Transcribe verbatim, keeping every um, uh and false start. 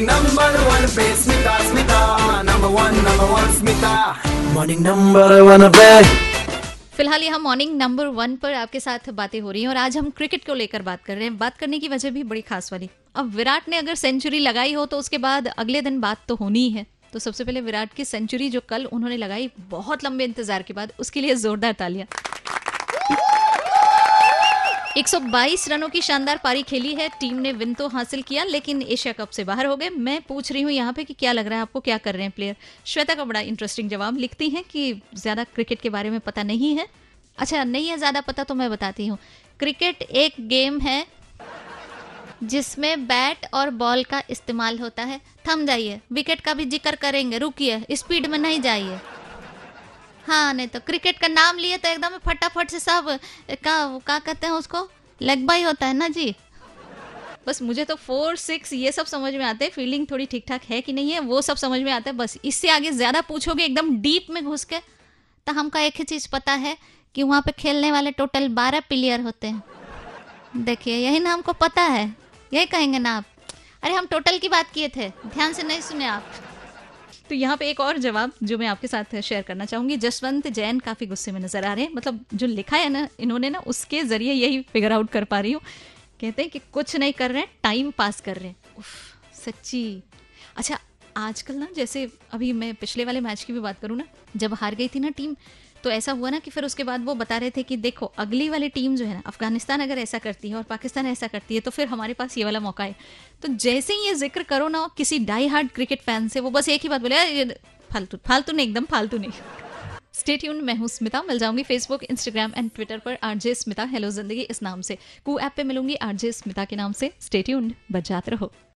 Morning number one pe Smita Smita number one number one Smita morning number one pe। फिलहाल यहाँ morning number one पर आपके साथ बातें हो रही हैं और आज हम क्रिकेट को लेकर बात कर रहे हैं। बात करने की वजह भी बड़ी खास वाली। अब विराट ने अगर सेंचुरी लगाई हो तो उसके बाद अगले दिन बात तो होनी ही है। तो सबसे पहले विराट की सेंचुरी जो कल उन्होंने लगाई बहुत लंबे इंतजार के बाद, उसके लिए जोरदार तालियां। एक सौ बाईस रनों की शानदार पारी खेली है। टीम ने विन तो हासिल किया लेकिन एशिया कप से बाहर हो गए। मैं पूछ रही हूँ यहाँ पे कि क्या लग रहा है आपको, क्या कर रहे हैं प्लेयर। श्वेता का बड़ा इंटरेस्टिंग जवाब, लिखती हैं कि ज्यादा क्रिकेट के बारे में पता नहीं है। अच्छा नहीं है ज्यादा पता तो मैं बताती हूँ। क्रिकेट एक गेम है जिसमें बैट और बॉल का इस्तेमाल होता है। थम जाइए, विकेट का भी जिक्र करेंगे, रुकिए, स्पीड में नहीं जाइए। हाँ नहीं तो क्रिकेट का नाम लिए तो एकदम फटाफट से सब का क्या कहते हैं उसको, लेग बाई होता है ना जी। बस मुझे तो फोर सिक्स ये सब समझ में आते हैं, फील्डिंग थोड़ी ठीक ठाक है कि नहीं है वो सब समझ में आता है। बस इससे आगे ज़्यादा पूछोगे एकदम डीप में घुस के तो हमको एक ही चीज़ पता है कि वहाँ पे खेलने वाले टोटल बारह प्लेयर होते हैं। देखिए यही ना हमको पता है, यही कहेंगे ना आप। अरे हम टोटल की बात किए थे, ध्यान से नहीं सुने आप। तो यहाँ पे एक और जवाब जो मैं आपके साथ शेयर करना चाहूंगी। जसवंत जैन काफी गुस्से में नजर आ रहे हैं। मतलब जो लिखा है ना इन्होंने ना, उसके जरिए यही फिगर आउट कर पा रही हूँ। कहते हैं कि कुछ नहीं कर रहे हैं, टाइम पास कर रहे हैं। उफ सच्ची। अच्छा आजकल ना, जैसे अभी मैं पिछले वाले मैच की भी बात करूँ ना, जब हार गई थी ना टीम, तो ऐसा हुआ ना कि फिर उसके बाद वो बता रहे थे कि देखो अगली वाली टीम जो है ना, अफगानिस्तान अगर ऐसा करती है और पाकिस्तान ऐसा करती है तो फिर हमारे पास ये वाला मौका है। तो जैसे ही ये जिक्र करो ना किसी डाई हार्ड क्रिकेट फैन से, वो बस एक ही बात बोले, यार फालतू फालतू नहीं, एकदम फालतू नहीं। स्टे ट्यून्ड, मैं हूँ स्मिता, मिल जाऊंगी फेसबुक, इंस्टाग्राम एंड ट्विटर पर आरजे स्मिता हेलो जिंदगी इस नाम से। कू ऐप पे मिलूंगी आरजे स्मिता के नाम से। स्टे ट्यून्ड, बजाते रहो।